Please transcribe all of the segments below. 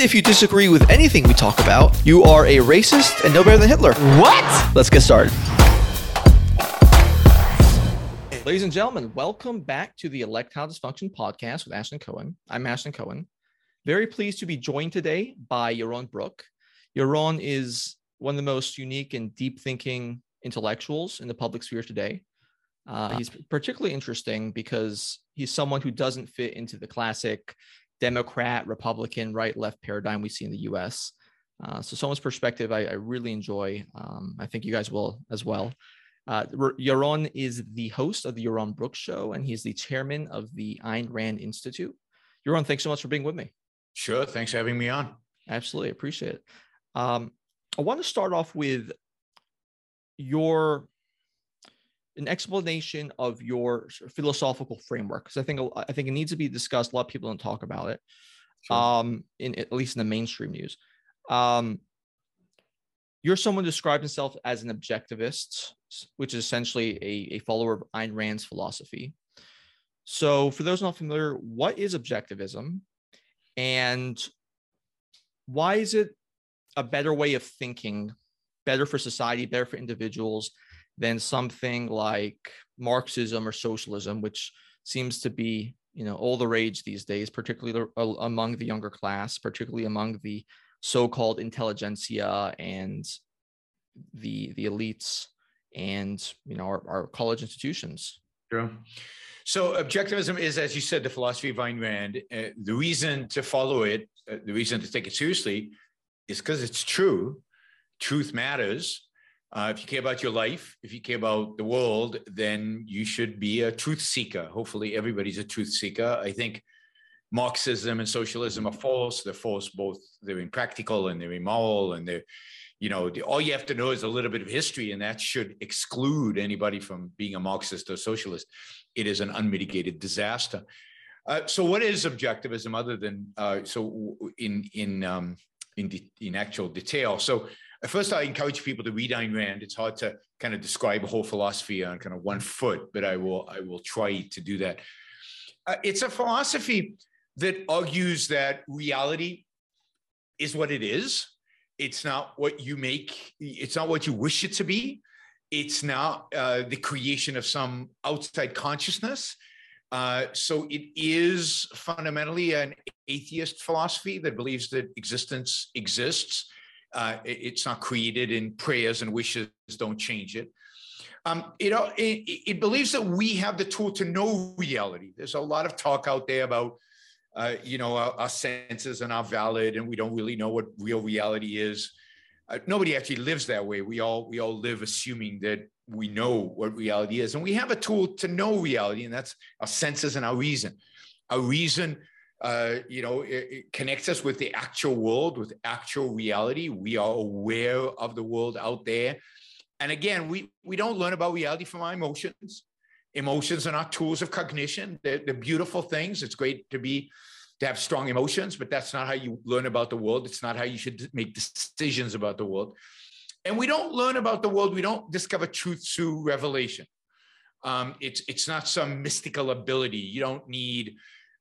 if you disagree with anything we talk about, you are a racist and no better than Hitler. What? Let's get started. Ladies and gentlemen, welcome back to the Electile Dysfunction Podcast with Ashton Cohen. I'm Ashton Cohen. Very pleased to be joined today by Yaron Brook. Yaron is one of the most unique and deep-thinking intellectuals in the public sphere today. He's particularly interesting because he's someone who doesn't fit into the classic Democrat, Republican, right-left paradigm we see in the U.S. So someone's perspective I really enjoy. I think you guys will as well. Yaron is the host of the Yaron Brooks Show, and he's the chairman of the Ayn Rand Institute. Yaron, thanks so much for being with me. Sure. Thanks for having me on. Absolutely. Appreciate it. I want to start off with an explanation of your philosophical framework, because I think it needs to be discussed. A lot of people don't talk about it, sure. At least in the mainstream news. You're someone who describes himself as an objectivist, which is essentially a follower of Ayn Rand's philosophy. So for those not familiar, what is objectivism and why is it a better way of thinking, better for society, better for individuals than something like Marxism or socialism, which seems to be, all the rage these days, particularly among the younger class, particularly among the so-called intelligentsia and the elites and, our college institutions. Sure. So objectivism is, as you said, the philosophy of Ayn Rand. The reason to follow it, the reason to take it seriously is because it's true. Truth matters. If you care about your life, if you care about the world, then you should be a truth seeker. Hopefully everybody's a truth seeker. I think Marxism and socialism are false. They're false both. They're impractical and they're immoral. And they're, all you have to know is a little bit of history, and that should exclude anybody from being a Marxist or socialist. It is an unmitigated disaster. So what is objectivism other than, in actual detail? So first, I encourage people to read Ayn Rand. It's hard to kind of describe a whole philosophy on kind of one foot, but I will try to do that. It's a philosophy that argues that reality is what it is. It's not what you make. It's not what you wish it to be. It's not the creation of some outside consciousness. So it is fundamentally an atheist philosophy that believes that existence exists. It's not created, and prayers and wishes don't change it. It believes that we have the tool to know reality. There's a lot of talk out there about, our senses are not valid and we don't really know what real reality is. Nobody actually lives that way. We all live assuming that we know what reality is, and we have a tool to know reality, and that's our senses and our reason. Our reason it connects us with the actual world, with actual reality. We are aware of the world out there. And again, we don't learn about reality from our emotions. Emotions are not tools of cognition. They're beautiful things. It's great to have strong emotions, but that's not how you learn about the world. It's not how you should make decisions about the world. And we don't learn about the world. We don't discover truth through revelation. It's not some mystical ability. You don't need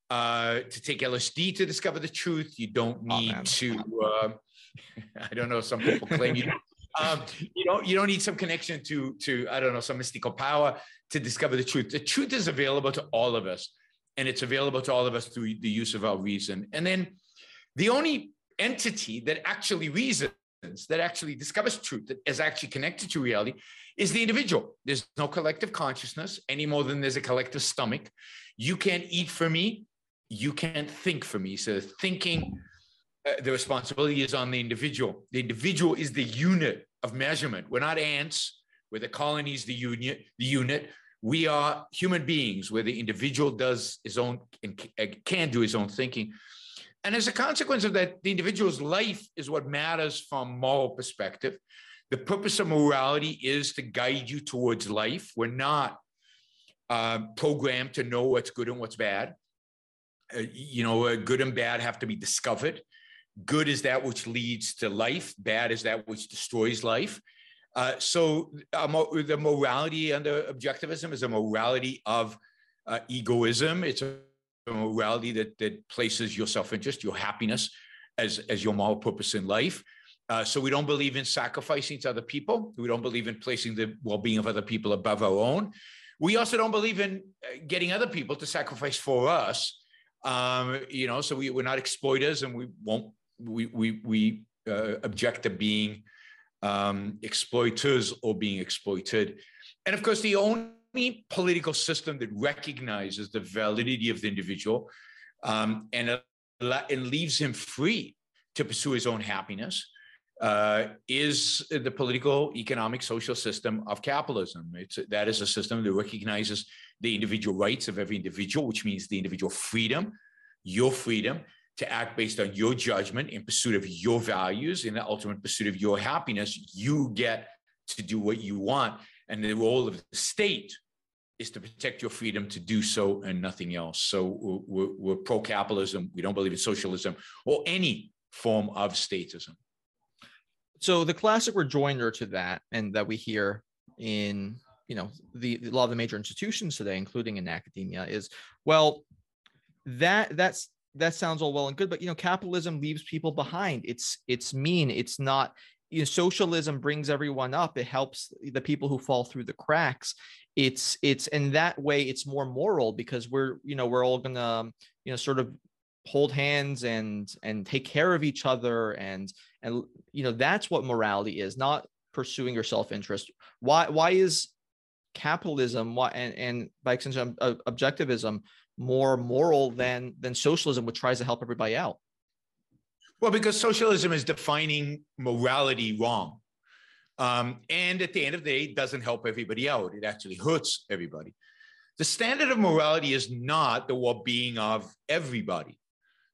to take LSD to discover the truth. You don't need I don't know, some people claim you don't need some connection to I don't know, some mystical power to discover the truth. The truth is available to all of us, and it's available to all of us through the use of our reason. And then the only entity that actually reasons, that actually discovers truth, that is actually connected to reality, is the individual. There's no collective consciousness any more than there's a collective stomach. You can't eat for me. You can't think for me. So thinking, the responsibility is on the individual. The individual is the unit of measurement. We're not ants. We're the colonies, the unit. We are human beings where the individual does his own and can do his own thinking. And as a consequence of that, the individual's life is what matters from a moral perspective. The purpose of morality is to guide you towards life. We're not programmed to know what's good and what's bad. Good and bad have to be discovered. Good is that which leads to life. Bad is that which destroys life. So the morality under objectivism is a morality of egoism. It's a morality that places your self-interest, your happiness as your moral purpose in life. So we don't believe in sacrificing to other people. We don't believe in placing the well-being of other people above our own. We also don't believe in getting other people to sacrifice for us. So we're not exploiters, and we object to being exploiters or being exploited. And of course, the only political system that recognizes the validity of the individual and leaves him free to pursue his own happiness is the political, economic, social system of capitalism. That is a system that recognizes the individual rights of every individual, which means the individual freedom, your freedom to act based on your judgment in pursuit of your values, in the ultimate pursuit of your happiness. You get to do what you want. And the role of the state is to protect your freedom to do so and nothing else. So we're pro-capitalism. We don't believe in socialism or any form of statism. So the classic rejoinder to that, and that we hear in a lot of the major institutions today, including in academia, is, well, that sounds all well and good, but capitalism leaves people behind. It's mean. It's not. Socialism brings everyone up. It helps the people who fall through the cracks. It's in that way it's more moral, because we're all gonna sort of hold hands and take care of each other, and that's what morality is, not pursuing your self-interest. Why is capitalism and by extension objectivism more moral than socialism, which tries to help everybody out? Well, because socialism is defining morality wrong, and at the end of the day, it doesn't help everybody out. It actually hurts everybody. The standard of morality is not the well-being of everybody.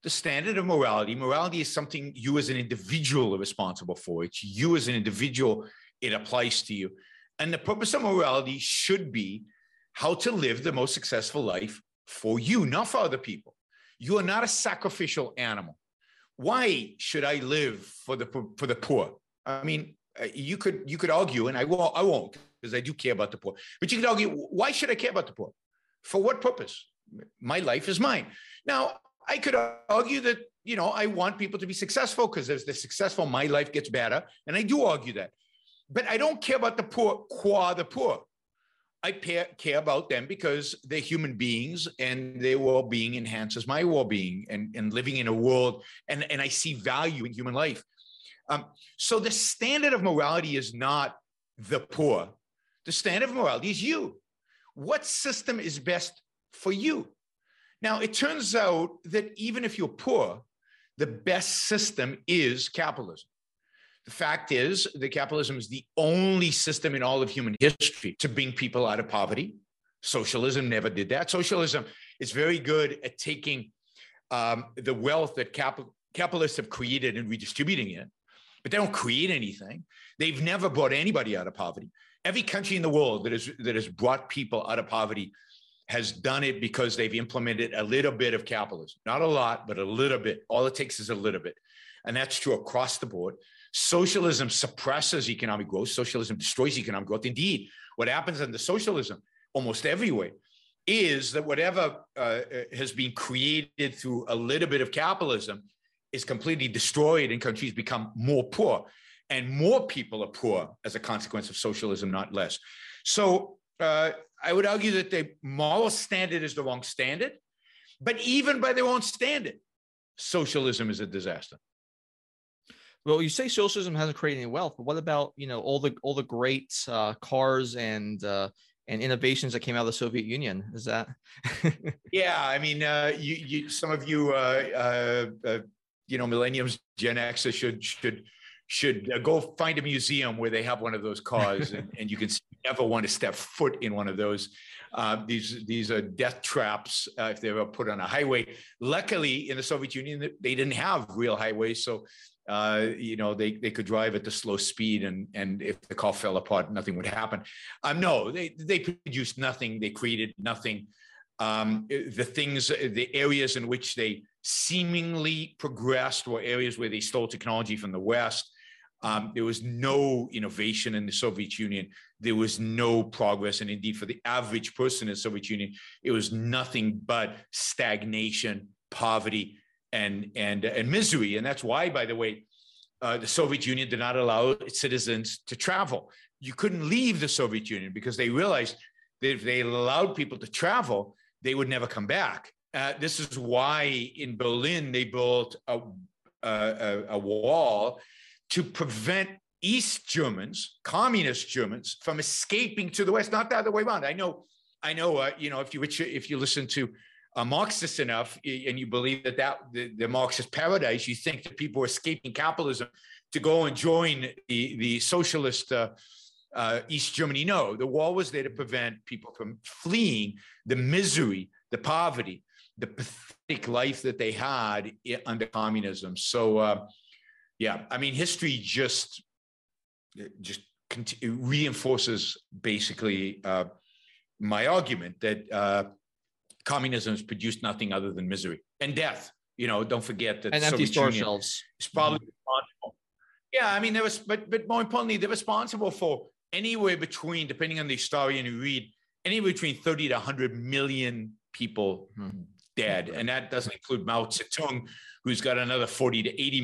The standard of morality is something you as an individual are responsible for. It's you as an individual, it applies to you. And the purpose of morality should be how to live the most successful life for you, not for other people. You are not a sacrificial animal. Why should I live for the poor? I mean, you could argue, and I won't, because I do care about the poor. But you could argue, why should I care about the poor? For what purpose? My life is mine. Now, I could argue that, I want people to be successful, because as they're successful, my life gets better. And I do argue that. But I don't care about the poor qua the poor. I care about them because they're human beings, and their well-being enhances my well-being and living in a world. And I see value in human life. So the standard of morality is not the poor. The standard of morality is you. What system is best for you? Now, it turns out that even if you're poor, the best system is capitalism. The fact is that capitalism is the only system in all of human history to bring people out of poverty. Socialism never did that. Socialism is very good at taking the wealth that capitalists have created and redistributing it, but they don't create anything. They've never brought anybody out of poverty. Every country in the world that has brought people out of poverty has done it because they've implemented a little bit of capitalism. Not a lot, but a little bit. All it takes is a little bit. And that's true across the board. Socialism suppresses economic growth. Socialism destroys economic growth. Indeed, what happens under socialism almost everywhere is that whatever has been created through a little bit of capitalism is completely destroyed, and countries become more poor. And more people are poor as a consequence of socialism, not less. So I would argue that the moral standard is the wrong standard, but even by their own standard, socialism is a disaster. Well, you say socialism hasn't created any wealth, but what about all the great cars and innovations that came out of the Soviet Union? Is that? Yeah, I mean, some of you, millennials, Gen Xers should go find a museum where they have one of those cars, and you can never want to step foot in one of those. These are death traps if they were put on a highway. Luckily, in the Soviet Union, they didn't have real highways. So, they could drive at the slow speed, and if the car fell apart, nothing would happen. No, they produced nothing. They created nothing. The areas in which they seemingly progressed were areas where they stole technology from the West. There was no innovation in the Soviet Union. There was no progress. And indeed, for the average person in the Soviet Union, it was nothing but stagnation, poverty, and misery. And that's why, by the way, the Soviet Union did not allow its citizens to travel. You couldn't leave the Soviet Union because they realized that if they allowed people to travel, they would never come back. This is why in Berlin, they built a wall to prevent East Germans, communist Germans, from escaping to the West, not the other way around. I know. If you listen to Marxists enough, and you believe that the Marxist paradise, you think that people are escaping capitalism to go and join the socialist East Germany. No, the wall was there to prevent people from fleeing the misery, the poverty, the pathetic life that they had under communism. So. Yeah, I mean, history just reinforces basically my argument that communism has produced nothing other than misery and death. Don't forget that. And empty store shelves. It's probably responsible. Yeah, I mean, but more importantly, they're responsible for anywhere between, depending on the historian you read, anywhere between 30 to 100 million people dead, and that doesn't include Mao Zedong, who's got another 40 to 80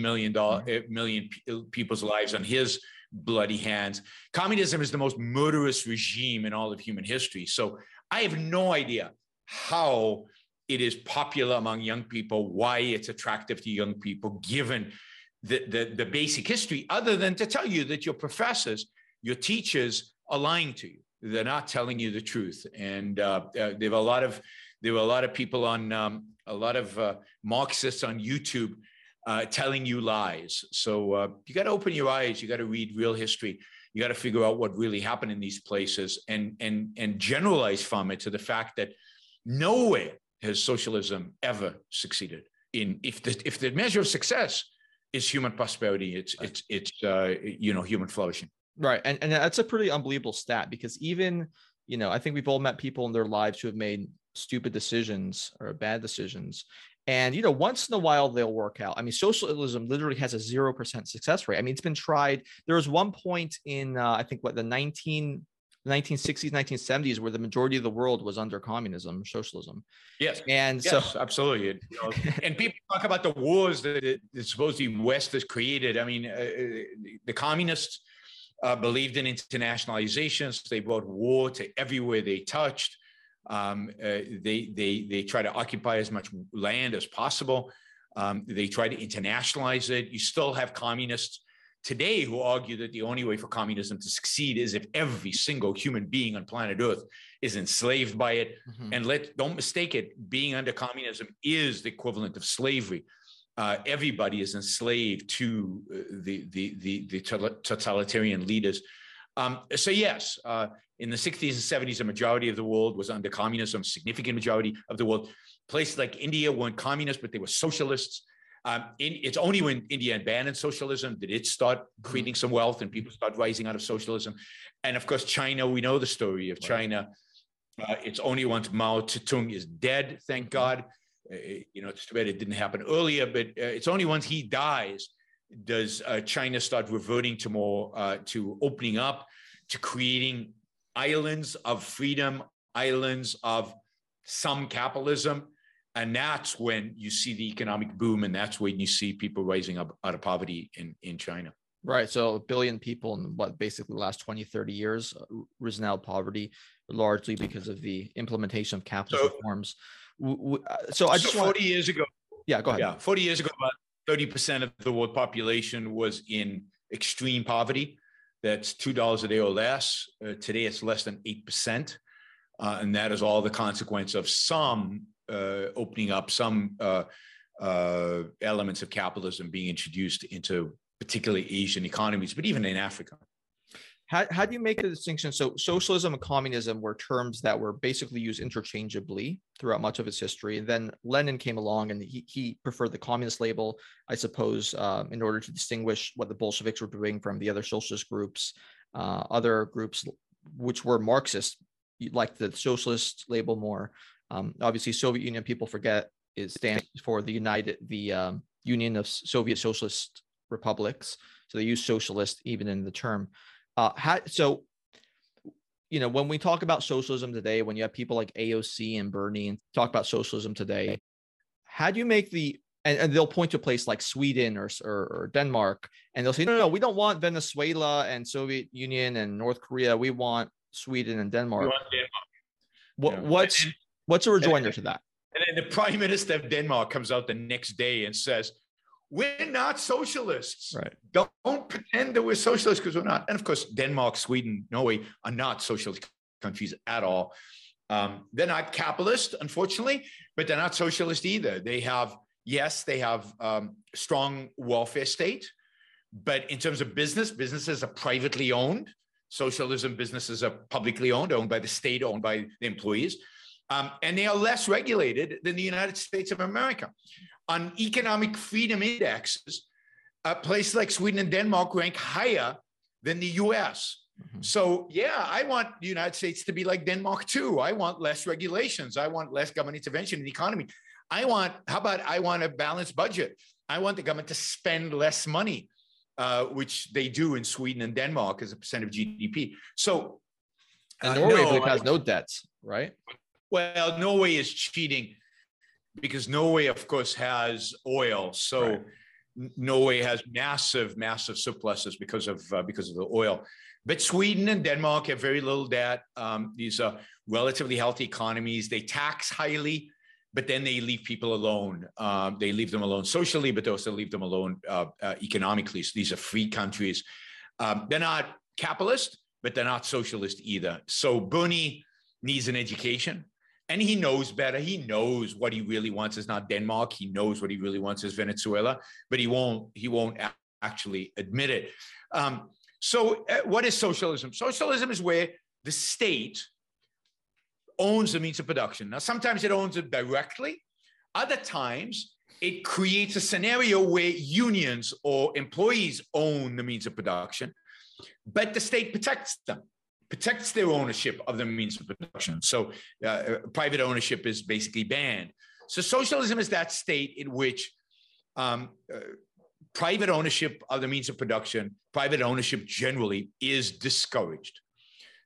million people's lives on his bloody hands. Communism is the most murderous regime in all of human history. So I have no idea how it is popular among young people, why it's attractive to young people, given the basic history, other than to tell you that your professors, your teachers are lying to you. They're not telling you the truth. And there were a lot of people on, a lot of Marxists on YouTube telling you lies. So you got to open your eyes. You got to read real history. You got to figure out what really happened in these places and generalize from it to the fact that nowhere has socialism ever succeeded. If the measure of success is human prosperity, it's human flourishing. Right, and that's a pretty unbelievable stat, because even I think we've all met people in their lives who have made stupid decisions or bad decisions. And, once in a while they'll work out. I mean, socialism literally has a 0% success rate. I mean, it's been tried. There was one point in, I think what the 1960s, 1970s, where the majority of the world was under communism, socialism. Yes. And yes, so absolutely. And people talk about the wars that supposedly West has created. I mean, the communists believed in internationalization. So they brought war to everywhere they touched. They try to occupy as much land as possible. They try to internationalize it. You still have communists today who argue that the only way for communism to succeed is if every single human being on planet Earth is enslaved by it. Mm-hmm. And don't mistake it, being under communism is the equivalent of slavery. Everybody is enslaved to the totalitarian leaders. So yes, in the 60s and 70s, the majority of the world was under communism, significant majority of the world. Places like India weren't communist, but they were socialists. It's only when India abandoned socialism did it start creating some wealth and people start rising out of socialism. And of course, China, we know the story of China. It's only once Mao Zedong is dead, thank God. It's too bad it didn't happen earlier, but it's only once he dies does China start reverting to more, to opening up, to creating islands of freedom, islands of some capitalism. And that's when you see the economic boom, and that's when you see people rising up out of poverty in China. Right. So 1 billion people in what basically the last 20, 30 years risen out of poverty, largely because of the implementation of capitalist reforms. So I just 40 years ago. Yeah, go ahead. Yeah, 40 years ago, about 30% of the world population was in extreme poverty. That's $2 a day or less. Today, it's less than 8%. And that is all the consequence of some opening up, some elements of capitalism being introduced into particularly Asian economies, but even in Africa. How do you make the distinction? So socialism and communism were terms that were basically used interchangeably throughout much of its history. And then Lenin came along and he preferred the communist label, I suppose, in order to distinguish what the Bolsheviks were doing from the other socialist groups, other groups which were Marxist, like the socialist label more. Obviously, Soviet Union, people forget, it stands for the Union of Soviet Socialist Republics. So they use socialist even in the term. So, you know, when we talk about socialism today, when you have people like AOC and Bernie and talk about socialism today, how do you make the, and they'll point to a place like Sweden or Denmark, and they'll say, no, we don't want Venezuela and Soviet Union and North Korea. We want Sweden and Denmark. We want Denmark. What's a rejoinder to that? And then the prime minister of Denmark comes out the next day and says, we're not socialists. Right. Don't pretend that we're socialists because we're not. And of course, Denmark, Sweden, Norway are not socialist countries at all. They're not capitalist, unfortunately, but they're not socialist either. They have strong welfare state, but in terms of business, businesses are privately owned. Socialism businesses are publicly owned by the state, owned by the employees. And they are less regulated than the United States of America. On economic freedom indexes, places like Sweden and Denmark rank higher than the US. Mm-hmm. So yeah, I want the United States to be like Denmark too. I want less regulations. I want less government intervention in the economy. I want a balanced budget. I want the government to spend less money, which they do in Sweden and Denmark as a percent of GDP. So- And Norway has no debts, right? Well, Norway is cheating because Norway, of course, has oil. So right. Norway has massive, massive surpluses because of the oil. But Sweden and Denmark have very little debt. These are relatively healthy economies. They tax highly, but then they leave people alone. They leave them alone socially, but they also leave them alone economically. So these are free countries. They're not capitalist, but they're not socialist either. So Bernie needs an education. And he knows better. He knows what he really wants is not Denmark. He knows what he really wants is Venezuela, but he won't actually admit it. So what is socialism? Socialism is where the state owns the means of production. Now, sometimes it owns it directly. Other times it creates a scenario where unions or employees own the means of production, but the state protects them. Protects their ownership of the means of production. So private ownership is basically banned. So socialism is that state in which private ownership of the means of production, private ownership generally is discouraged.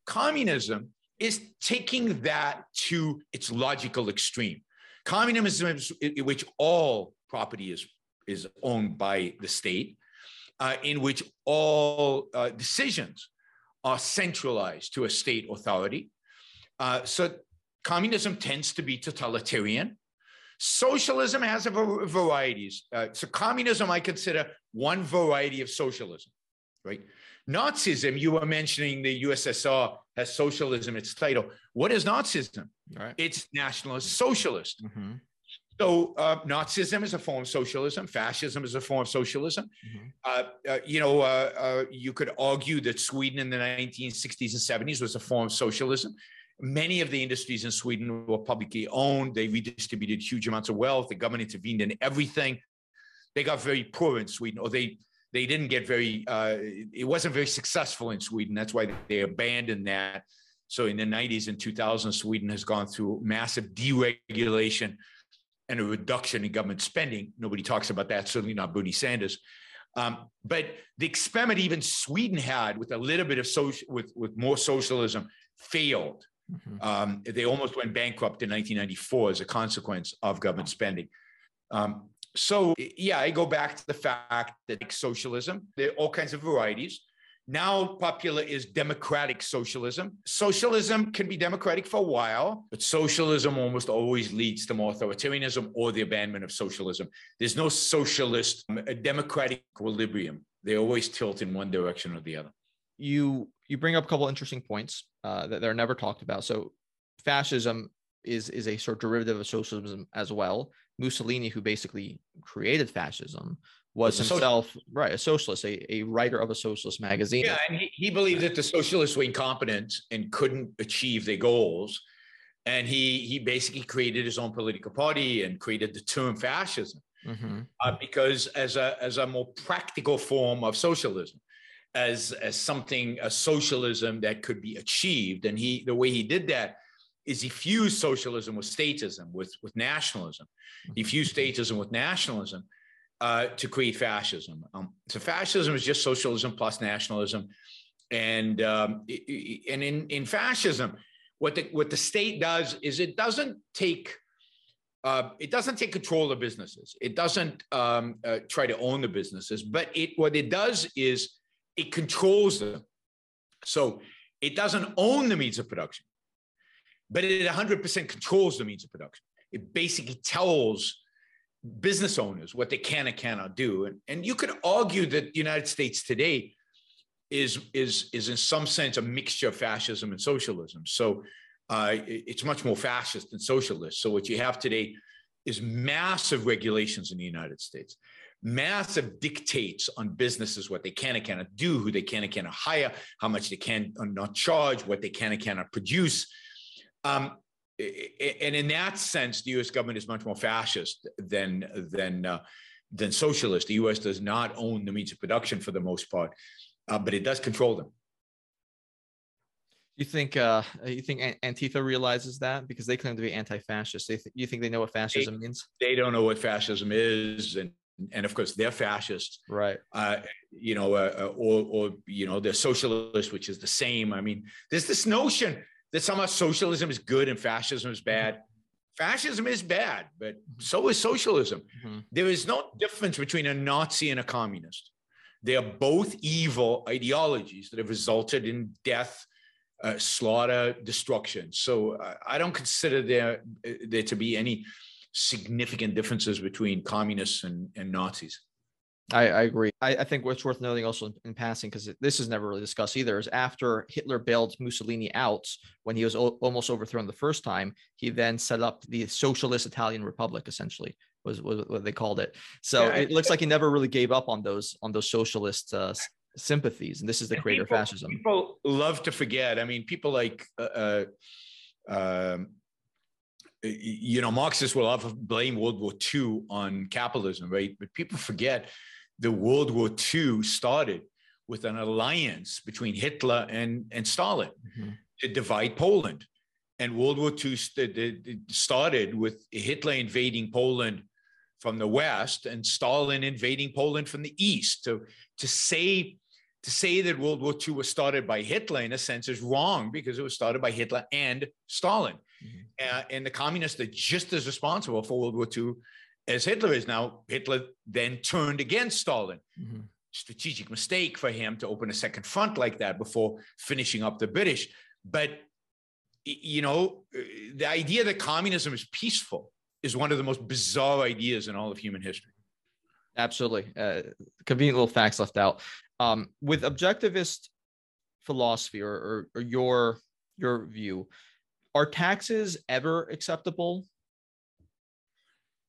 Communism is taking that to its logical extreme. Communism is in which all property is owned by the state, in which all decisions are centralized to a state authority. So communism tends to be totalitarian. Socialism has a varieties. So communism, I consider one variety of socialism, right? Nazism, you were mentioning the USSR has socialism, its title. What is Nazism? Right. It's nationalist socialist. Mm-hmm. So Nazism is a form of socialism. Fascism is a form of socialism. Mm-hmm. You could argue that Sweden in the 1960s and 70s was a form of socialism. Many of the industries in Sweden were publicly owned. They redistributed huge amounts of wealth. The government intervened in everything. They got very poor in Sweden, or they didn't get it wasn't very successful in Sweden. That's why they abandoned that. So in the 90s and 2000s, Sweden has gone through massive deregulation and a reduction in government spending. Nobody talks about that, certainly not Bernie Sanders. But the experiment even Sweden had with a little bit of with more socialism failed. Mm-hmm. They almost went bankrupt in 1994 as a consequence of government spending. I go back to the fact that like socialism, there are all kinds of varieties. Now popular is democratic socialism. Socialism can be democratic for a while, but socialism almost always leads to more authoritarianism or the abandonment of socialism. There's no socialist democratic equilibrium. They always tilt in one direction or the other. You bring up a couple of interesting points that they're never talked about. So fascism is a sort of derivative of socialism as well. Mussolini, who basically created fascism, was himself a socialist, a writer of a socialist magazine. Yeah, and he believed that the socialists were incompetent and couldn't achieve their goals. And he basically created his own political party and created the term fascism, because as a more practical form of socialism, as a socialism that could be achieved. And the way he did that is he fused socialism with statism, with nationalism. He fused statism with nationalism to create fascism. So fascism is just socialism plus nationalism. And in fascism, what the state does is it doesn't take control of businesses. It doesn't try to own the businesses, but what it does is it controls them. So it doesn't own the means of production, but it 100% controls the means of production. It basically tells business owners what they can and cannot do. And you could argue that the United States today is in some sense a mixture of fascism and socialism. So it's much more fascist than socialist. So what you have today is massive regulations in the United States, massive dictates on businesses, what they can and cannot do, who they can and cannot hire, how much they can or not charge, what they can and cannot produce. And in that sense, the U.S. government is much more fascist than socialist. The U.S. does not own the means of production for the most part, but it does control them. You think Antifa realizes that, because they claim to be anti-fascist? You think they know what fascism means? They don't know what fascism is, and of course they're fascists, right? Or they're socialists, which is the same. I mean, there's this notion that somehow socialism is good and fascism is bad. Fascism is bad, but so is socialism. There is no difference between a Nazi and a communist. They are both evil ideologies that have resulted in death, slaughter, destruction. So I don't consider there to be any significant differences between communists and Nazis. I agree. I think what's worth noting also in passing, because this is never really discussed either, is after Hitler bailed Mussolini out when he was almost overthrown the first time, he then set up the Socialist Italian Republic, essentially, was what they called it. So yeah, it looks like he never really gave up on those socialist sympathies, and this is the creator of fascism. People love to forget. I mean, people like Marxists will often blame World War II on capitalism, right? But people forget the World War II started with an alliance between Hitler and Stalin to divide Poland. And World War II started with Hitler invading Poland from the West and Stalin invading Poland from the East. So to say that World War II was started by Hitler, in a sense, is wrong, because it was started by Hitler and Stalin. And the communists are just as responsible for World War II as Hitler is. Now, Hitler then turned against Stalin. Strategic mistake for him to open a second front like that before finishing up the British. But, you know, the idea that communism is peaceful is one of the most bizarre ideas in all of human history. Absolutely. Convenient little facts left out. With objectivist philosophy or your view, are taxes ever acceptable?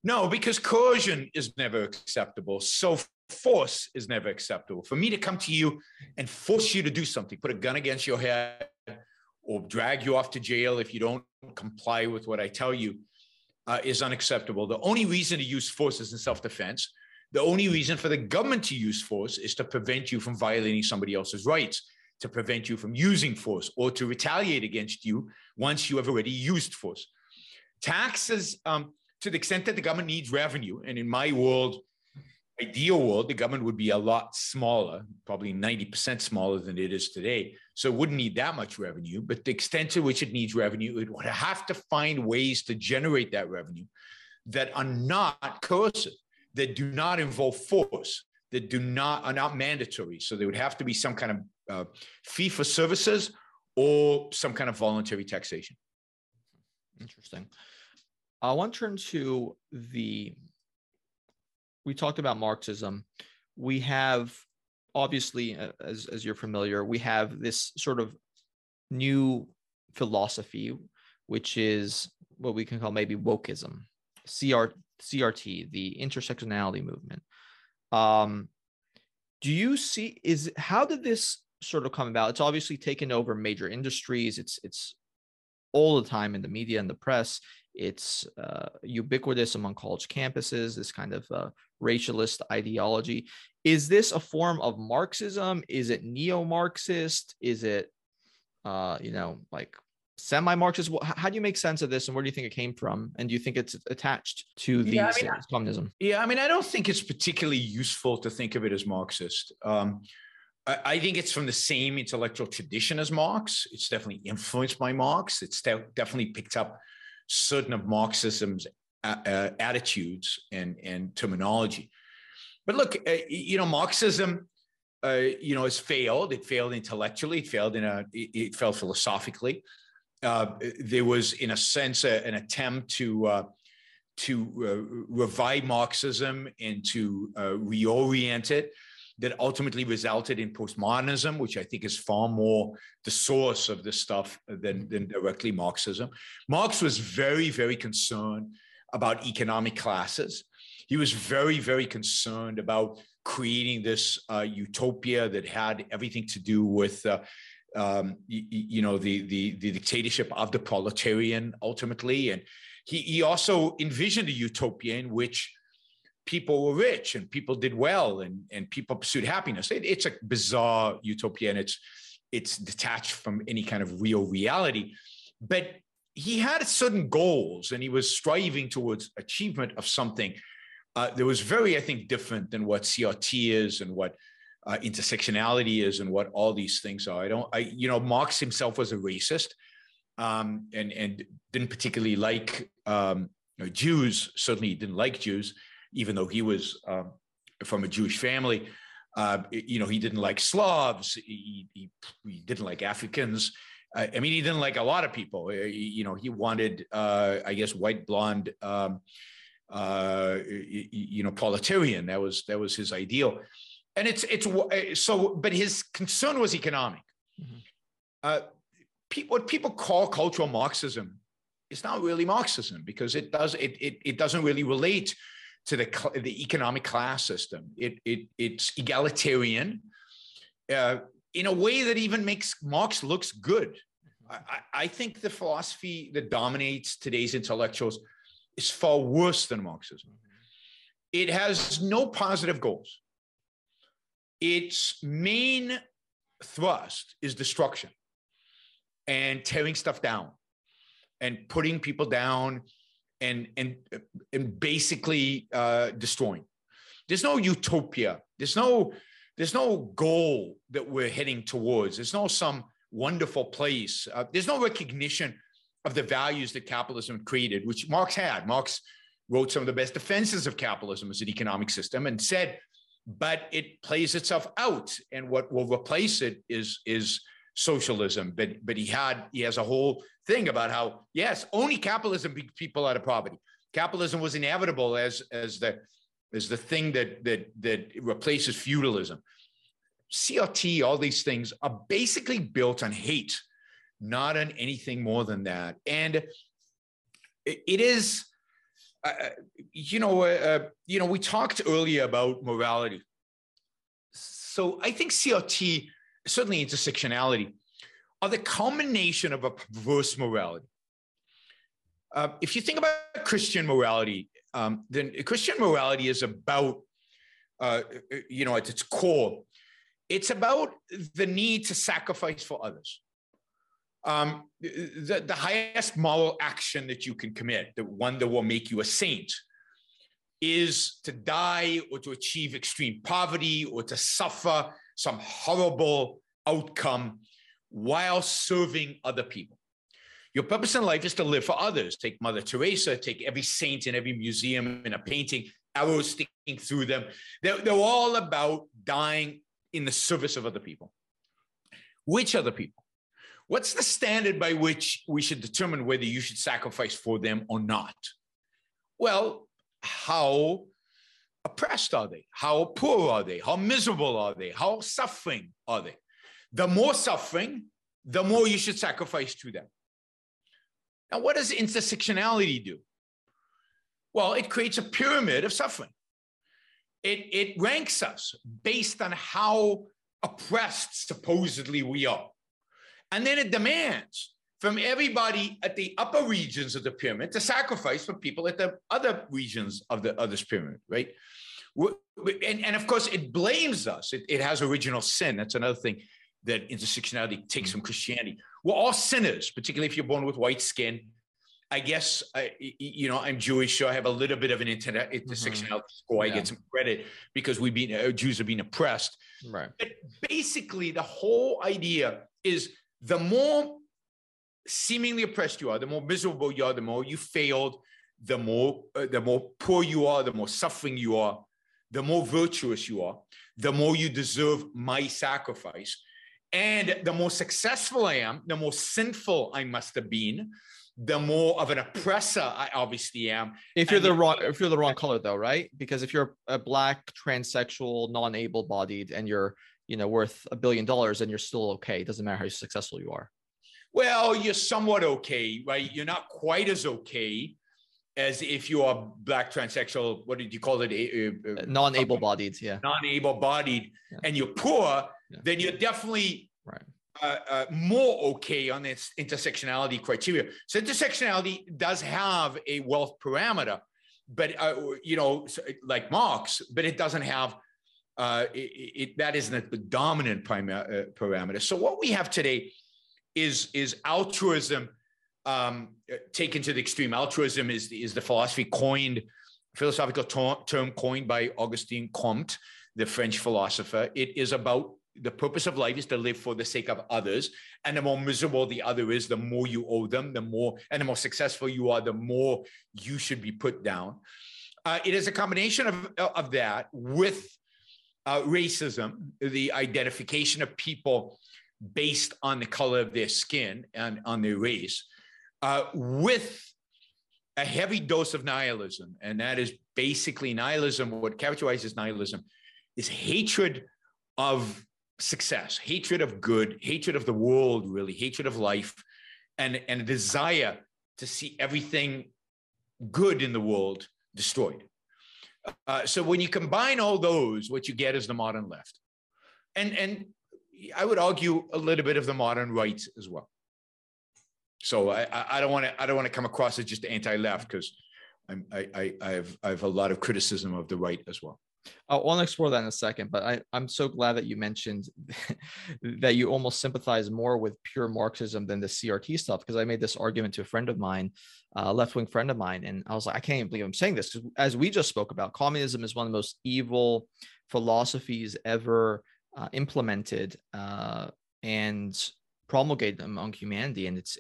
No, because coercion is never acceptable. So force is never acceptable. For me to come to you and force you to do something, put a gun against your head or drag you off to jail if you don't comply with what I tell you, is unacceptable. The only reason to use force is in self-defense. The only reason for the government to use force is to prevent you from violating somebody else's rights, to prevent you from using force, or to retaliate against you once you have already used force. Taxes, to the extent that the government needs revenue, and in my world, ideal world, the government would be a lot smaller, probably 90% smaller than it is today. So it wouldn't need that much revenue, but the extent to which it needs revenue, it would have to find ways to generate that revenue that are not coercive, that do not involve force, that are not mandatory. So there would have to be some kind of fee for services or some kind of voluntary taxation. Interesting. I want to turn to we talked about Marxism. We have, obviously, as you're familiar, we have this sort of new philosophy, which is what we can call maybe wokeism, CRT, the intersectionality movement. Do you see, how did this sort of come about? It's obviously taken over major industries. It's all the time in the media and the press. It's ubiquitous among college campuses, this kind of racialist ideology. Is this a form of Marxism? Is it neo-Marxist? Is it, like semi-Marxist? How do you make sense of this, and where do you think it came from? And do you think it's attached to the communism? Yeah, I don't think it's particularly useful to think of it as Marxist. I think it's from the same intellectual tradition as Marx. It's definitely influenced by Marx. It's definitely picked up certain of Marxism's attitudes and terminology. But look, Marxism, has failed. It failed intellectually. It failed philosophically. There was, in a sense, an attempt to revive Marxism and to reorient it, that ultimately resulted in postmodernism, which I think is far more the source of this stuff than directly Marxism. Marx was very, very concerned about economic classes. He was very, very concerned about creating this utopia that had everything to do with, the dictatorship of the proletarian ultimately. And he also envisioned a utopia in which people were rich and people did well and people pursued happiness. It's a bizarre utopia, and it's detached from any kind of real reality. But he had certain goals, and he was striving towards achievement of something that was very, I think, different than what CRT is and what intersectionality is and what all these things are. Marx himself was a racist and didn't particularly like Jews, certainly didn't like Jews, even though he was from a Jewish family. He didn't like Slavs. He didn't like Africans. He didn't like a lot of people. He wanted, white, blonde, proletarian. That was his ideal. And but his concern was economic. Mm-hmm. What people call cultural Marxism is not really Marxism, because it doesn't really relate to the economic class system. It's egalitarian in a way that even makes Marx looks good. I think the philosophy that dominates today's intellectuals is far worse than Marxism. It has no positive goals. Its main thrust is destruction and tearing stuff down and putting people down and basically destroying. There's no utopia. There's no goal that we're heading towards. There's no some wonderful place. There's no recognition of the values that capitalism created, which Marx had. Marx wrote some of the best defenses of capitalism as an economic system and said, but it plays itself out, and what will replace it is socialism. But he has a whole thing about how, yes, only capitalism beat people out of poverty. Capitalism was inevitable as the thing that replaces feudalism. CRT, all these things are basically built on hate, not on anything more than that. And it is, we talked earlier about morality. So I think CRT, certainly intersectionality, are the culmination of a perverse morality. If you think about Christian morality, then Christian morality is about, at its core, it's about the need to sacrifice for others. The highest moral action that you can commit, the one that will make you a saint, is to die or to achieve extreme poverty or to suffer some horrible outcome while serving other people. Your purpose in life is to live for others. Take Mother Teresa, take every saint in every museum in a painting, arrows sticking through them. They're all about dying in the service of other people. Which other people? What's the standard by which we should determine whether you should sacrifice for them or not? Well, how oppressed are they? How poor are they? How miserable are they? How suffering are they? The more suffering, the more you should sacrifice to them. Now, what does intersectionality do? Well, it creates a pyramid of suffering. It ranks us based on how oppressed supposedly we are. And then it demands from everybody at the upper regions of the pyramid to sacrifice for people at the other regions of the other pyramid, right? And of course, it blames us. It has original sin. That's another thing that intersectionality takes from Christianity. We're all sinners, particularly if you're born with white skin. I guess, I'm Jewish, so I have a little bit of an intersectionality score. Yeah. I get some credit because Jews are being oppressed. Right. But basically, the whole idea is the more seemingly oppressed you are, the more miserable you are, the more you failed, the more poor you are, the more suffering you are, the more virtuous you are, the more you deserve my sacrifice. And the more successful I am, the more sinful I must have been, the more of an oppressor I obviously am. If you're the wrong color though, right? Because if you're a black, transsexual, non-able-bodied, and you're, worth $1 billion, and you're still okay. It doesn't matter how successful you are. Well, you're somewhat okay, right? You're not quite as okay as if you are black, transsexual, what did you call it? Non-able-bodied, yeah. Non-able-bodied, yeah. And you're poor, yeah. Then you're definitely... Right. More okay on its intersectionality criteria. So intersectionality does have a wealth parameter, but like Marx, but it doesn't have that isn't the dominant parameter. So what we have today is altruism taken to the extreme. Altruism is the philosophical term coined by Augustin Comte, the French philosopher. It is about the purpose of life is to live for the sake of others. And the more miserable the other is, the more you owe them, and the more successful you are, the more you should be put down. It is a combination of that with racism, the identification of people based on the color of their skin and on their race, with a heavy dose of nihilism. And that is basically nihilism. What characterizes nihilism is hatred of success, hatred of good, hatred of the world, really, hatred of life, and a desire to see everything good in the world destroyed. So when you combine all those, what you get is the modern left. And I would argue a little bit of the modern right as well. So I don't want to come across as just anti-left, because I have a lot of criticism of the right as well. I want to explore that in a second, but I'm so glad that you mentioned that you almost sympathize more with pure Marxism than the CRT stuff, because I made this argument to a friend of mine, a left-wing friend of mine, and I was like, I can't even believe I'm saying this, because as we just spoke about, communism is one of the most evil philosophies ever implemented and promulgated among humanity, and it's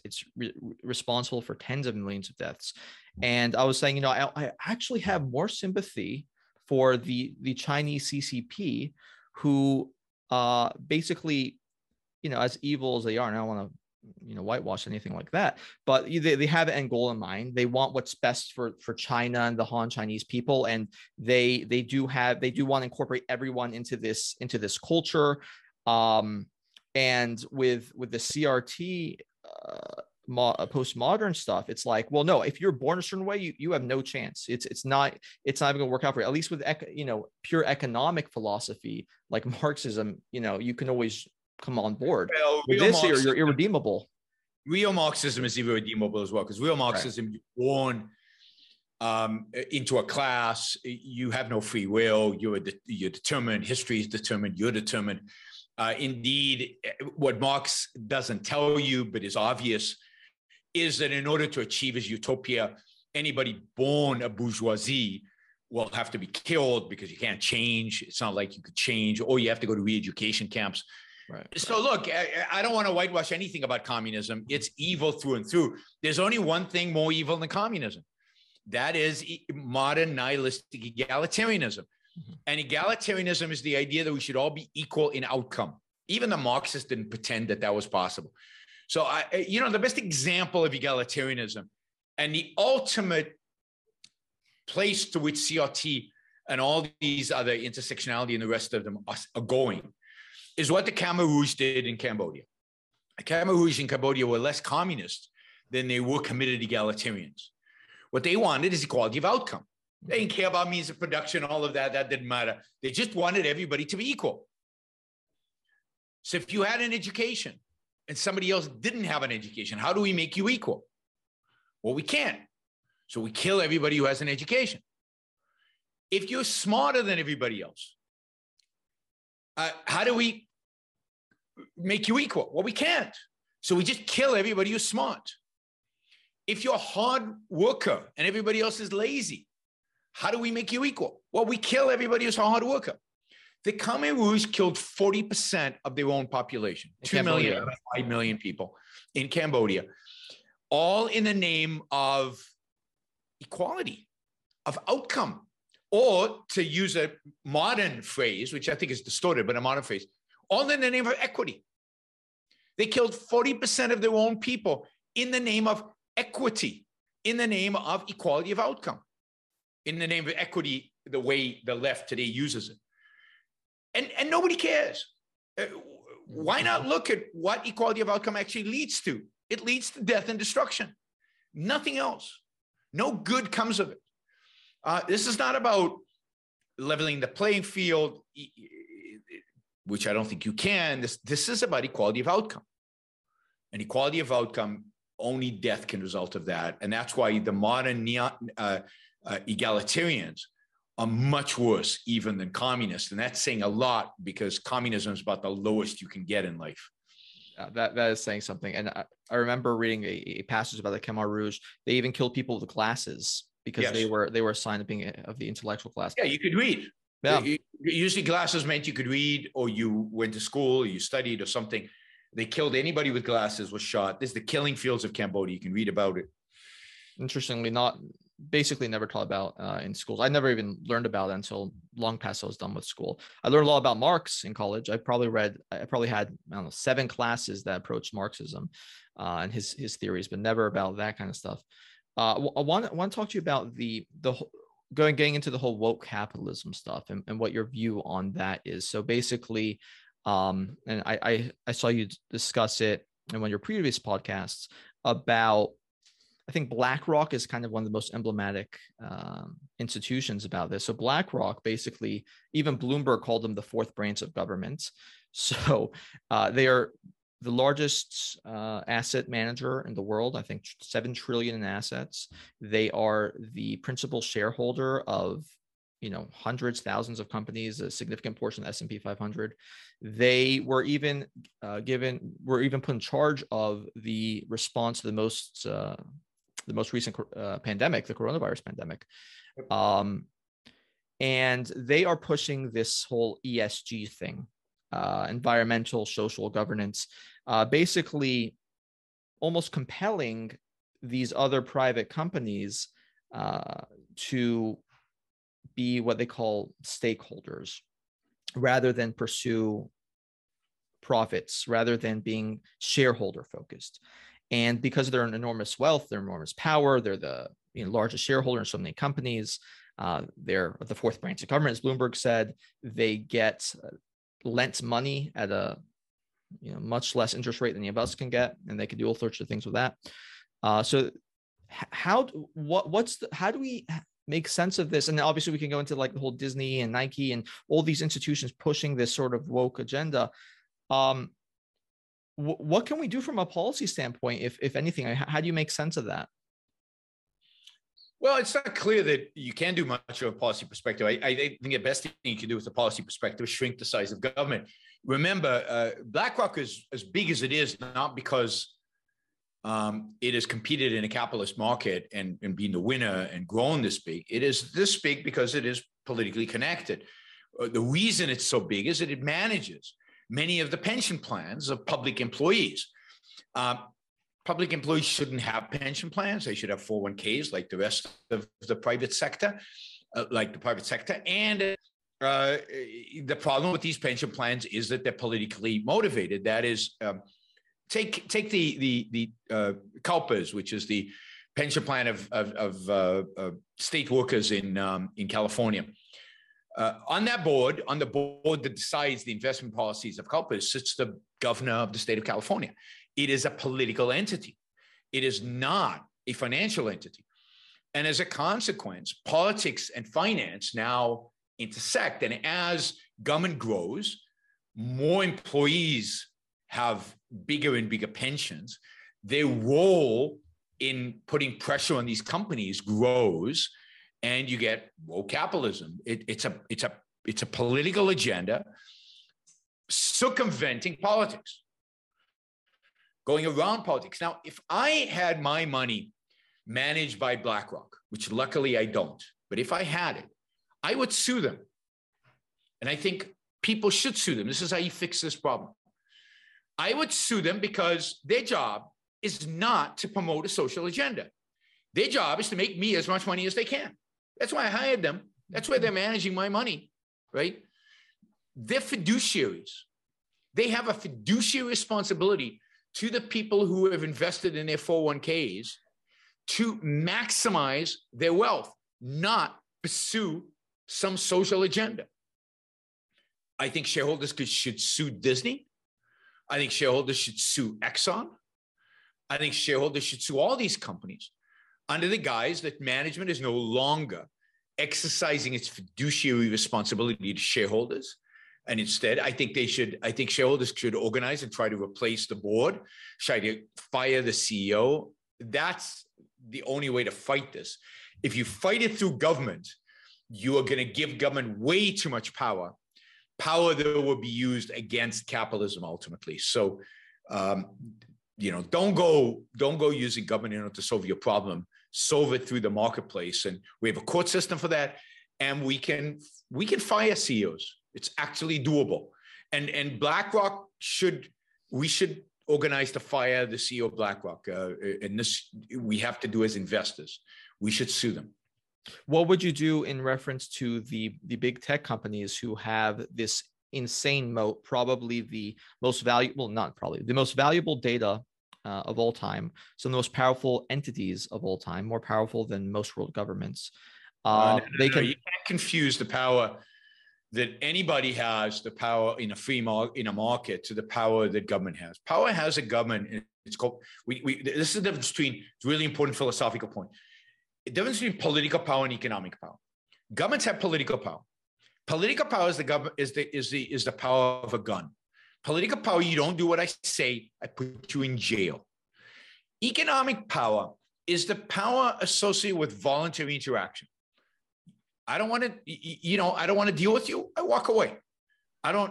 responsible for tens of millions of deaths. And I was saying, I actually have more sympathy for the Chinese CCP, who basically, as evil as they are, and I don't want to, whitewash anything like that, but they have an end goal in mind. They want what's best for China and the Han Chinese people, and they do want to incorporate everyone into this culture. And with the CRT postmodern stuff, it's like, well, no, if you're born a certain way, you have no chance. It's not even gonna work out for you. At least with pure economic philosophy like Marxism, you can always come on board. Well, with this Marxism, you're irredeemable. Real Marxism is irredeemable as well, because real Marxism, right, you're born into a class. You have no free will. You're determined. History is determined. You're determined. Indeed, what Marx doesn't tell you but is obvious is that in order to achieve his utopia, anybody born a bourgeoisie will have to be killed, because you can't change. It's not like you could change, or you have to go to re-education camps. Right. So look, I don't want to whitewash anything about communism. It's evil through and through. There's only one thing more evil than communism. That is modern nihilistic egalitarianism. Mm-hmm. And egalitarianism is the idea that we should all be equal in outcome. Even the Marxists didn't pretend that that was possible. So, the best example of egalitarianism and the ultimate place to which CRT and all these other intersectionality and the rest of them are going is what the Khmer Rouge did in Cambodia. The Khmer Rouge in Cambodia were less communist than they were committed egalitarians. What they wanted is equality of outcome. They didn't care about means of production, all of that. That didn't matter. They just wanted everybody to be equal. So if you had an education and somebody else didn't have an education, how do we make you equal? Well, we can't. So we kill everybody who has an education. If you're smarter than everybody else, how do we make you equal? Well, we can't. So we just kill everybody who's smart. If you're a hard worker and everybody else is lazy, how do we make you equal? Well, we kill everybody who's a hard worker. The Khmer Rouge killed 40% of their own population, 2 million, 5 million people in Cambodia, all in the name of equality, of outcome, or to use a modern phrase, which I think is distorted, but a modern phrase, all in the name of equity. They killed 40% of their own people in the name of equity, in the name of equality of outcome, in the name of equity, the way the left today uses it. And nobody cares. Why not look at what equality of outcome actually leads to? It leads to death and destruction. Nothing else. No good comes of it. This is not about leveling the playing field, which I don't think you can. This is about equality of outcome. And equality of outcome, only death can result of that. And that's why the modern egalitarians are much worse even than communists. And that's saying a lot, because communism is about the lowest you can get in life. That is saying something. And I remember reading a passage about the Khmer Rouge. They even killed people with classes because they were assigned to being of the intellectual class. Yeah, you could read. Yeah. Usually glasses meant you could read, or you went to school, or you studied or something. They killed anybody with glasses, was shot. This is the killing fields of Cambodia. You can read about it. Interestingly, not basically never taught about in schools. I never even learned about it until long past I was done with school. I learned a lot about Marx in college. I probably had, I don't know, 7 classes that approached Marxism and his theories, but never about that kind of stuff. I want to talk to you about the getting into the whole woke capitalism stuff and what your view on that is. So basically, and I saw you discuss it in one of your previous podcasts about, I think BlackRock is kind of one of the most emblematic institutions about this. So BlackRock, basically, even Bloomberg called them the 4th branch of government. So they are the largest asset manager in the world, I think $7 trillion in assets. They are the principal shareholder of, you know, hundreds, thousands of companies, a significant portion of the S&P 500. They were even put in charge of the response to the most recent pandemic, the coronavirus pandemic. And they are pushing this whole ESG thing, environmental, social governance, basically almost compelling these other private companies to be what they call stakeholders, rather than pursue profits, rather than being shareholder focused. And because they're an enormous wealth, they're enormous power, they're the largest shareholder in so many companies, they're the 4th branch of government, as Bloomberg said. They get lent money at a much less interest rate than any of us can get, and they can do all sorts of things with that. So how do we make sense of this? And obviously we can go into like the whole Disney and Nike and all these institutions pushing this sort of woke agenda. What can we do from a policy standpoint, if anything? How do you make sense of that? Well, it's not clear that you can do much of a policy perspective. I think the best thing you can do with a policy perspective is shrink the size of government. Remember, BlackRock is as big as it is, not because it has competed in a capitalist market and been the winner and grown this big. It is this big because it is politically connected. The reason it's so big is that it manages many of the pension plans of public employees. Public employees shouldn't have pension plans. They should have 401ks like the rest of the private sector, And the problem with these pension plans is that they're politically motivated. That is, take the CalPERS, which is the pension plan of state workers in California. On the board that decides the investment policies of CalPERS sits the governor of the state of California. It is a political entity. It is not a financial entity. And as a consequence, politics and finance now intersect. And as government grows, more employees have bigger and bigger pensions. Their role in putting pressure on these companies grows, and you get woke capitalism. It's a political agenda circumventing politics, going around politics. Now, if I had my money managed by BlackRock, which luckily I don't, but if I had it, I would sue them. And I think people should sue them. This is how you fix this problem. I would sue them because their job is not to promote a social agenda. Their job is to make me as much money as they can. That's why I hired them. That's why they're managing my money, right? They're fiduciaries. They have a fiduciary responsibility to the people who have invested in their 401ks to maximize their wealth, not pursue some social agenda. I think shareholders should sue Disney. I think shareholders should sue Exxon. I think shareholders should sue all these companies under the guise that management is no longer exercising its fiduciary responsibility to shareholders. And instead, I think shareholders should organize and try to replace the board, try to fire the CEO. That's the only way to fight this. If you fight it through government, you are going to give government way too much power that will be used against capitalism ultimately. So, don't go using government in order to solve your problem. Solve it through the marketplace. And we have a court system for that. And we can fire CEOs. It's actually doable. And BlackRock we should organize to fire the CEO of BlackRock. And this we have to do as investors. We should sue them. What would you do in reference to the big tech companies who have this insane moat, probably the most valuable, not probably, the most valuable data of all time, some of the most powerful entities of all time, more powerful than most world governments? You can't confuse the power that anybody has, the power in a free market, in a market, to the power that government has. Power has a government, and it's called, this is the difference between, it's a really important philosophical point. The difference between political power and economic power. Governments have political power. Political power is the power of a gun. Political power, you don't do what I say, I put you in jail. Economic power is the power associated with voluntary interaction. I don't want to deal with you. I walk away.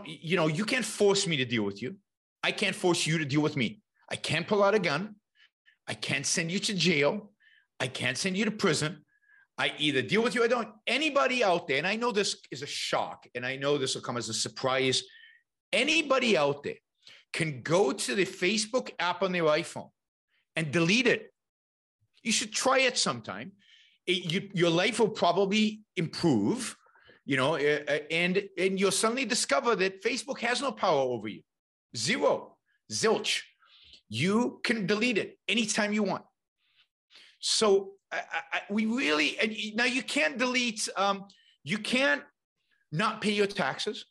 You can't force me to deal with you. I can't force you to deal with me. I can't pull out a gun. I can't send you to jail. I can't send you to prison. I either deal with you or I don't. Anybody out there, and I know this is a shock, and I know this will come as a surprise, anybody out there can go to the Facebook app on their iPhone and delete it. You should try it sometime. Your life will probably improve, and you'll suddenly discover that Facebook has no power over you. Zero. Zilch. You can delete it anytime you want. So now you can't delete, you can't not pay your taxes.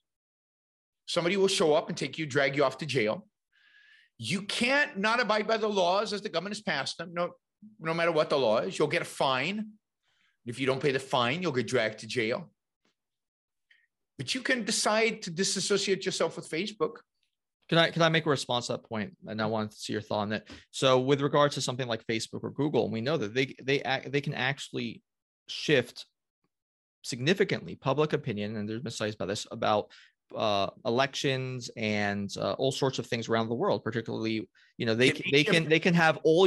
Somebody will show up and take you, drag you off to jail. You can't not abide by the laws as the government has passed them. No matter what the law is, you'll get a fine. If you don't pay the fine, you'll get dragged to jail. But you can decide to disassociate yourself with Facebook. Can I make a response to that point? And I want to see your thought on that. So with regards to something like Facebook or Google, we know that they can actually shift significantly public opinion, and there's been studies about this, about elections and all sorts of things around the world. Particularly, they can have all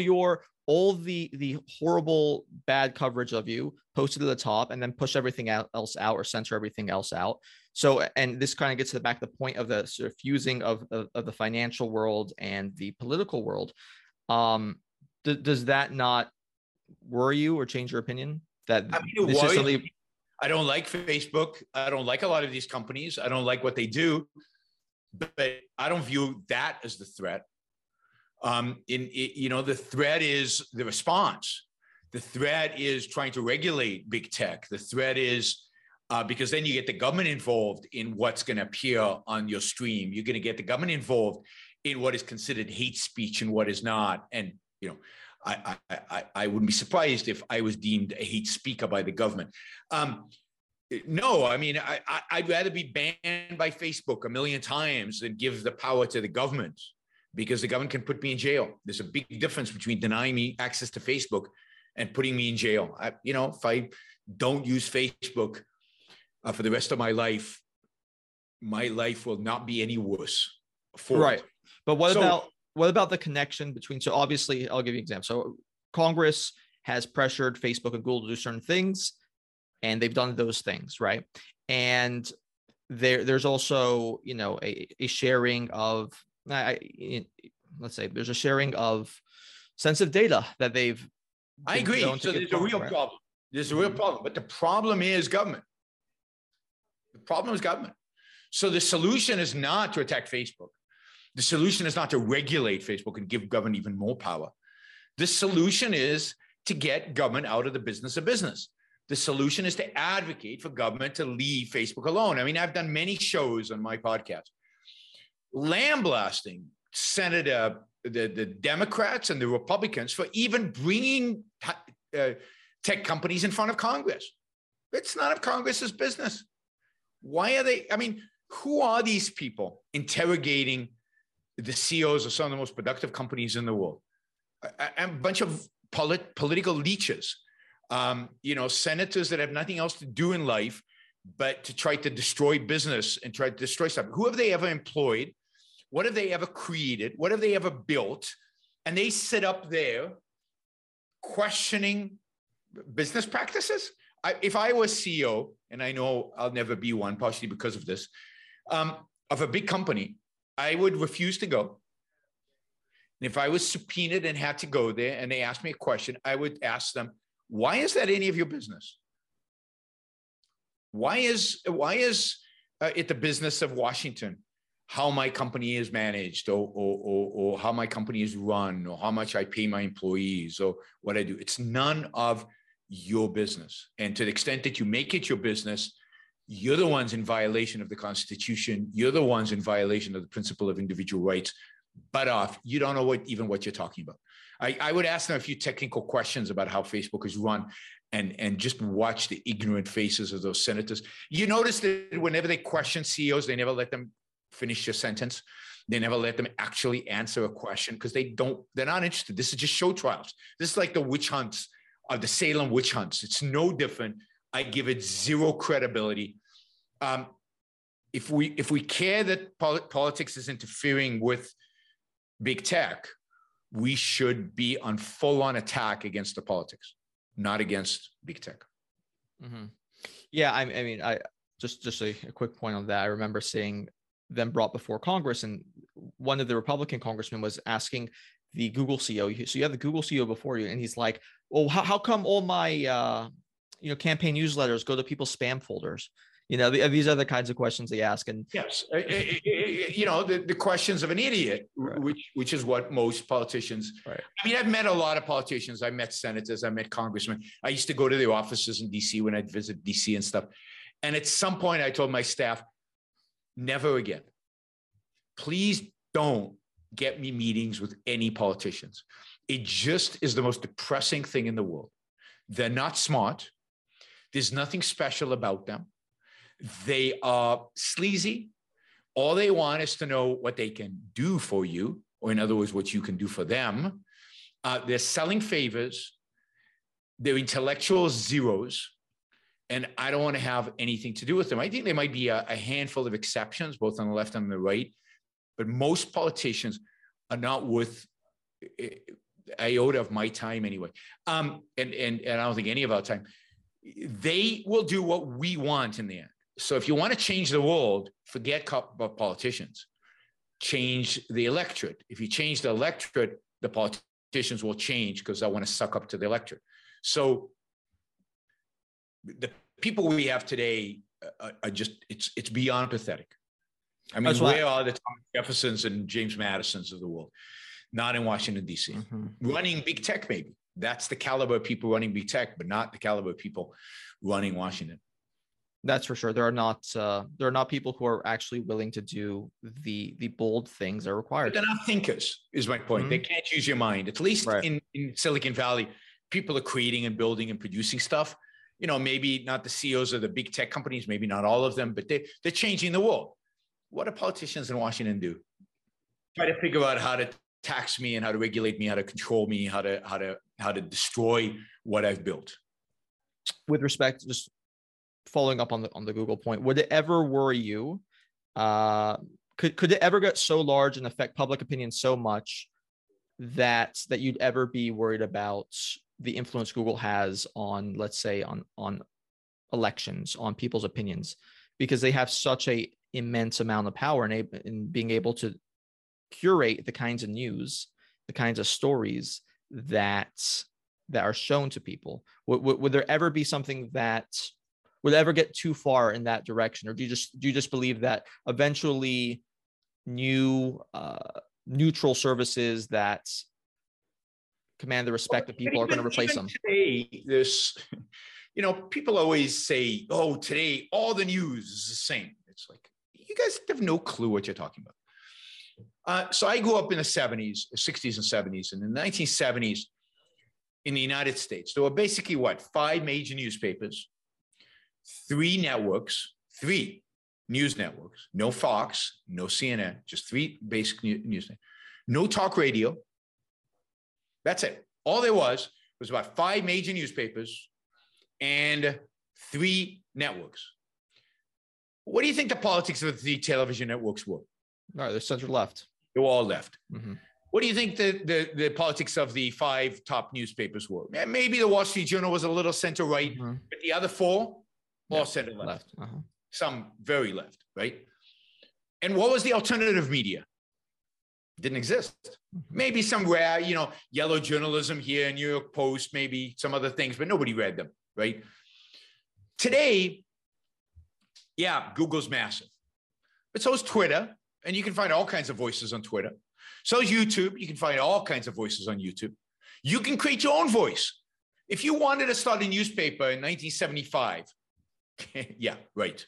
the horrible bad coverage of you posted to the top, and then push everything else out or censor everything else out. So, and this kind of gets to the back of the point of the sort of fusing of the financial world and the political world. Does that not worry you or change your opinion? I don't like Facebook. I don't like a lot of these companies. I don't like what they do, but I don't view that as the threat. The threat is the response. The threat is trying to regulate big tech. The threat is because then you get the government involved in what's going to appear on your stream. You're going to get the government involved in what is considered hate speech and what is not. And I wouldn't be surprised if I was deemed a hate speaker by the government. No, I mean, I'd rather be banned by Facebook 1 million times than give the power to the government, because the government can put me in jail. There's a big difference between denying me access to Facebook and putting me in jail. You know, if I don't use Facebook for the rest of my life will not be any worse for it. But what about the connection between, so obviously I'll give you an example. So Congress has pressured Facebook and Google to do certain things, and they've done those things, right? And there's also, you know, a sharing of, let's say there's a sharing of sensitive data that they've. I agree. So there's a real problem. There's a real problem. But the problem is government. The problem is government. So the solution is not to attack Facebook. The solution is not to regulate Facebook and give government even more power. The solution is to get government out of the business of business. The solution is to advocate for government to leave Facebook alone. I mean, I've done many shows on my podcast, lambasting Senator, the Democrats and the Republicans for even bringing tech companies in front of Congress. It's none of Congress's business. Why are they? I mean, who are these people interrogating the CEOs of some of the most productive companies in the world? A bunch of political leeches. You know, senators that have nothing else to do in life but to try to destroy business and try to destroy stuff. Who have they ever employed? What have they ever created? What have they ever built? And they sit up there questioning business practices. If I was CEO, and I know I'll never be one, partially because of this, of a big company, I would refuse to go. And if I was subpoenaed and had to go there and they asked me a question, I would ask them, why is that any of your business? Why is it the business of Washington, how my company is managed, or how my company is run, or how much I pay my employees, or what I do? It's none of your business. And to the extent that you make it your business, you're the ones in violation of the Constitution. You're the ones in violation of the principle of individual rights. Butt off. You don't know what you're talking about. I would ask them a few technical questions about how Facebook is run, and just watch the ignorant faces of those senators. You notice that whenever they question CEOs, they never let them finish your sentence. They never let them actually answer a question because they're not interested. This is just show trials. This is like the witch hunts of the Salem witch hunts. It's no different. I give it zero credibility. If we care that politics is interfering with big tech, we should be on full-on attack against the politics, not against big tech. Mm-hmm. Yeah, I mean, I just a quick point on that. I remember seeing them brought before Congress, and one of the Republican congressmen was asking the Google CEO. So you have the Google CEO before you, and he's like, "Oh, how come all my campaign newsletters go to people's spam folders?" You know, these are the kinds of questions they ask. And yes, you know, the questions of an idiot, right, which is what most politicians, right. I mean, I've met a lot of politicians. I met senators. I met congressmen. I used to go to their offices in D.C. when I'd visit D.C. and stuff. And at some point I told my staff, never again. Please don't get me meetings with any politicians. It just is the most depressing thing in the world. They're not smart. There's nothing special about them. They are sleazy. All they want is to know what they can do for you, or in other words, what you can do for them. They're selling favors. They're intellectual zeros. And I don't want to have anything to do with them. I think there might be a handful of exceptions, both on the left and on the right. But most politicians are not worth iota of my time anyway. And I don't think any of our time. They will do what we want in the end. So if you want to change the world, forget about politicians. Change the electorate. If you change the electorate, the politicians will change because they want to suck up to the electorate. So the people we have today are just, it's beyond pathetic. I mean, where are the Thomas Jeffersons and James Madisons of the world? Not in Washington, D.C. Mm-hmm. Running big tech, maybe. That's the caliber of people running big tech, but not the caliber of people running Washington. That's for sure. There are not people who are actually willing to do the bold things that are required. But they're not thinkers, is my point. Mm-hmm. They can't use your mind. At least right. in Silicon Valley, people are creating and building and producing stuff. You know, maybe not the CEOs of the big tech companies, maybe not all of them, but they're changing the world. What do politicians in Washington do? Try to figure out how to tax me and how to regulate me, how to control me, how to destroy what I've built. With respect, just following up on the Google point, would it ever worry you? Could it ever get so large and affect public opinion so much that you'd ever be worried about the influence Google has on, let's say, on elections, on people's opinions, because they have such a immense amount of power in being able to curate the kinds of news, the kinds of stories that are shown to people? Would there ever be something that would ever get too far in that direction, or do you just believe that eventually new neutral services that command the respect of people are going to replace them? Today, people always say, "Oh, today all the news is the same." It's like, you guys have no clue what you're talking about. So I grew up in the 70s, 60s and 70s. And in the 1970s, in the United States, there were basically what? 5 major newspapers, 3 news networks, no Fox, no CNN, just 3 basic news networks, no talk radio. That's it. All there was about 5 major newspapers and 3 networks. What do you think the politics of the television networks were? No, they're center left. They were all left. Mm-hmm. What do you think the politics of the 5 top newspapers were? Maybe the Wall Street Journal was a little center right, mm-hmm. but the other 4, all center left. Uh-huh. Some very left, right? And what was the alternative media? Didn't exist. Maybe some rare, yellow journalism here, New York Post, maybe some other things, but nobody read them, right? Today, yeah, Google's massive, but so is Twitter. And you can find all kinds of voices on Twitter. So is YouTube. You can find all kinds of voices on YouTube. You can create your own voice. If you wanted to start a newspaper in 1975, yeah, right.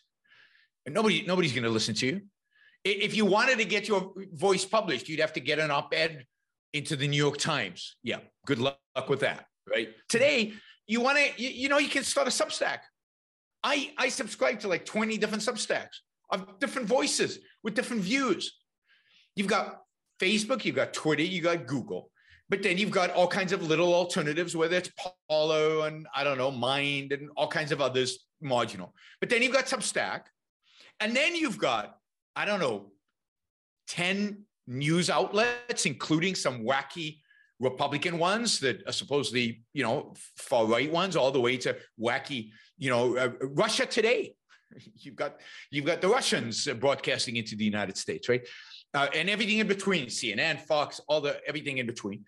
And nobody's going to listen to you. If you wanted to get your voice published, you'd have to get an op-ed into the New York Times. Yeah, good luck with that, right? Today, you want to, you can start a Substack. I subscribe to like 20 different Substacks of different voices with different views. You've got Facebook, you've got Twitter, you got Google, but then you've got all kinds of little alternatives, whether it's Paulo and I don't know, Mind and all kinds of others, marginal. But then you've got Substack, and then you've got, I don't know, 10 news outlets, including some wacky Republican ones that are supposedly, far right ones, all the way to wacky, Russia Today. You've got the Russians broadcasting into the United States, right? And everything in between, CNN, Fox, everything in between.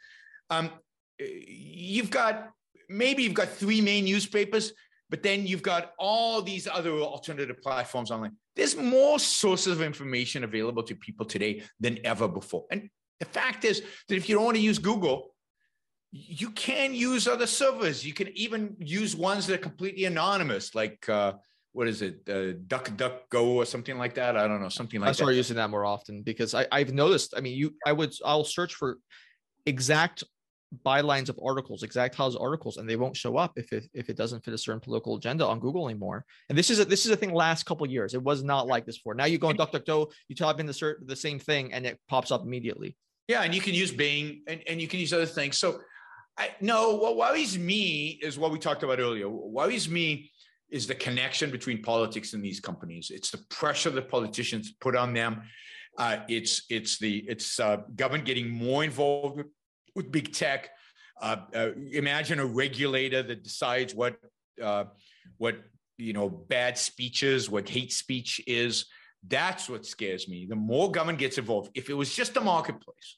You've got 3 main newspapers, but then you've got all these other alternative platforms online. There's more sources of information available to people today than ever before. And the fact is that if you don't want to use Google, you can use other servers. You can even use ones that are completely anonymous, like, what is it? DuckDuckGo or something like that. I don't know. Something like that. I started using that more often because I've noticed, I'll search for exact bylines of articles, exact house articles, and they won't show up if it doesn't fit a certain political agenda on Google anymore. And this is a thing last couple of years. It was not like this before. Now you go on DuckDuckGo, you type in the same thing and it pops up immediately. Yeah. And you can use Bing and you can use other things. So what worries me is what we talked about earlier. What worries me is the connection between politics and these companies. It's the pressure that politicians put on them. It's government getting more involved with big tech. Imagine a regulator that decides what bad speech is, what hate speech is. That's what scares me. The more government gets involved, if it was just a marketplace,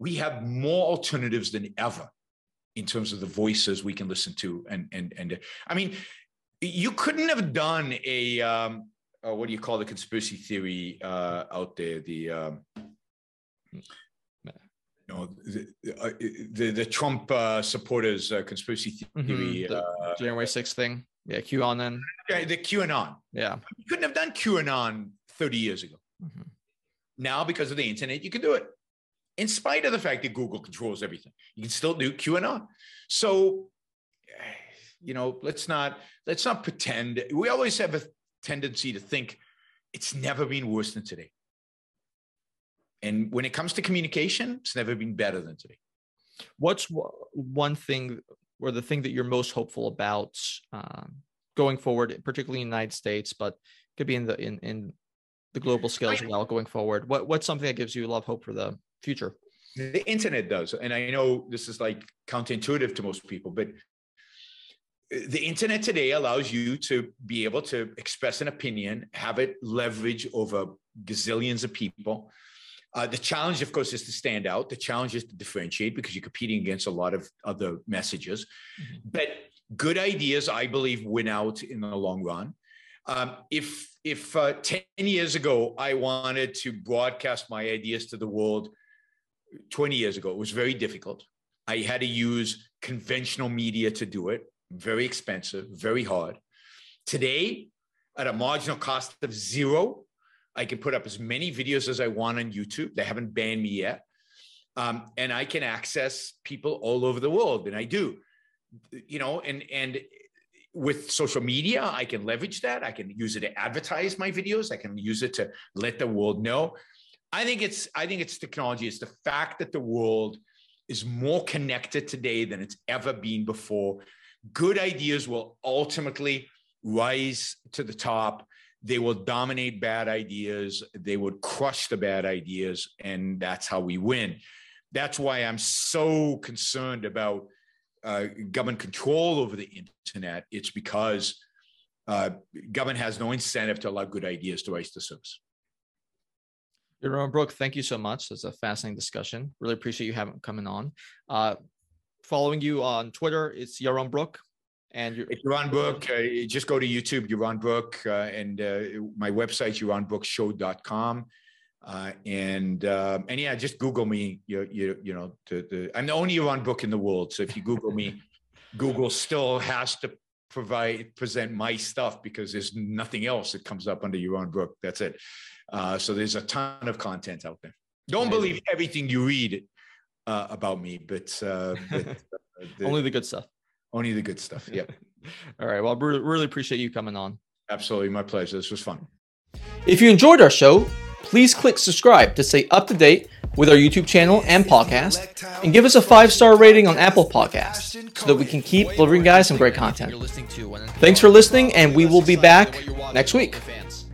we have more alternatives than ever in terms of the voices we can listen to. And I mean, you couldn't have done a, what do you call the conspiracy theory out there? The Trump supporters conspiracy theory. The January 6th thing. Yeah, QAnon. The QAnon. Yeah. You couldn't have done QAnon 30 years ago. Mm-hmm. Now, because of the internet, you can do it. In spite of the fact that Google controls everything, you can still do QAnon. So, you know, let's not pretend. We always have a tendency to think it's never been worse than today. And when it comes to communication, it's never been better than today. What's one thing or the thing that you're most hopeful about going forward, particularly in the United States, but could be in the global scale as well going forward? What's something that gives you a lot of hope for the future? The internet does. And I know this is like counterintuitive to most people, but the internet today allows you to be able to express an opinion, have it leverage over gazillions of people. The challenge, of course, is to stand out. The challenge is to differentiate because you're competing against a lot of other messages. Mm-hmm. But good ideas, I believe, win out in the long run. If 10 years ago, I wanted to broadcast my ideas to the world, 20 years ago, it was very difficult. I had to use conventional media to do it. Very expensive, very hard. Today, at a marginal cost of zero, I can put up as many videos as I want on YouTube. They haven't banned me yet. And I can access people all over the world. And I do, you know, and with social media, I can leverage that. I can use it to advertise my videos. I can use it to let the world know. I think it's technology. It's the fact that the world is more connected today than it's ever been before. Good ideas will ultimately rise to the top. They will dominate bad ideas. They would crush the bad ideas. And that's how we win. That's why I'm so concerned about government control over the internet. It's because government has no incentive to allow good ideas to rise to surface. Yaron Brooks, thank you so much. That's a fascinating discussion. Really appreciate you having coming on. Following you on Twitter, it's Yaron Brooks. And Yaron Brooks, just go to YouTube, Yaron Brooks, and my website, yaronbrookshow.com. And yeah, just Google me. I'm the only Yaron Brooks in the world. So if you Google me, Google still has to present my stuff because there's nothing else that comes up under Yaron Brooks. That's it. So there's a ton of content out there. Don't believe everything you read about me, but only the good stuff. Only the good stuff. Yeah. All right. Well, really appreciate you coming on. Absolutely. My pleasure. This was fun. If you enjoyed our show, please click subscribe to stay up to date with our YouTube channel and podcast, and give us a 5-star rating on Apple Podcasts so that we can keep delivering guys some great content. Thanks for listening, and we will be back next week.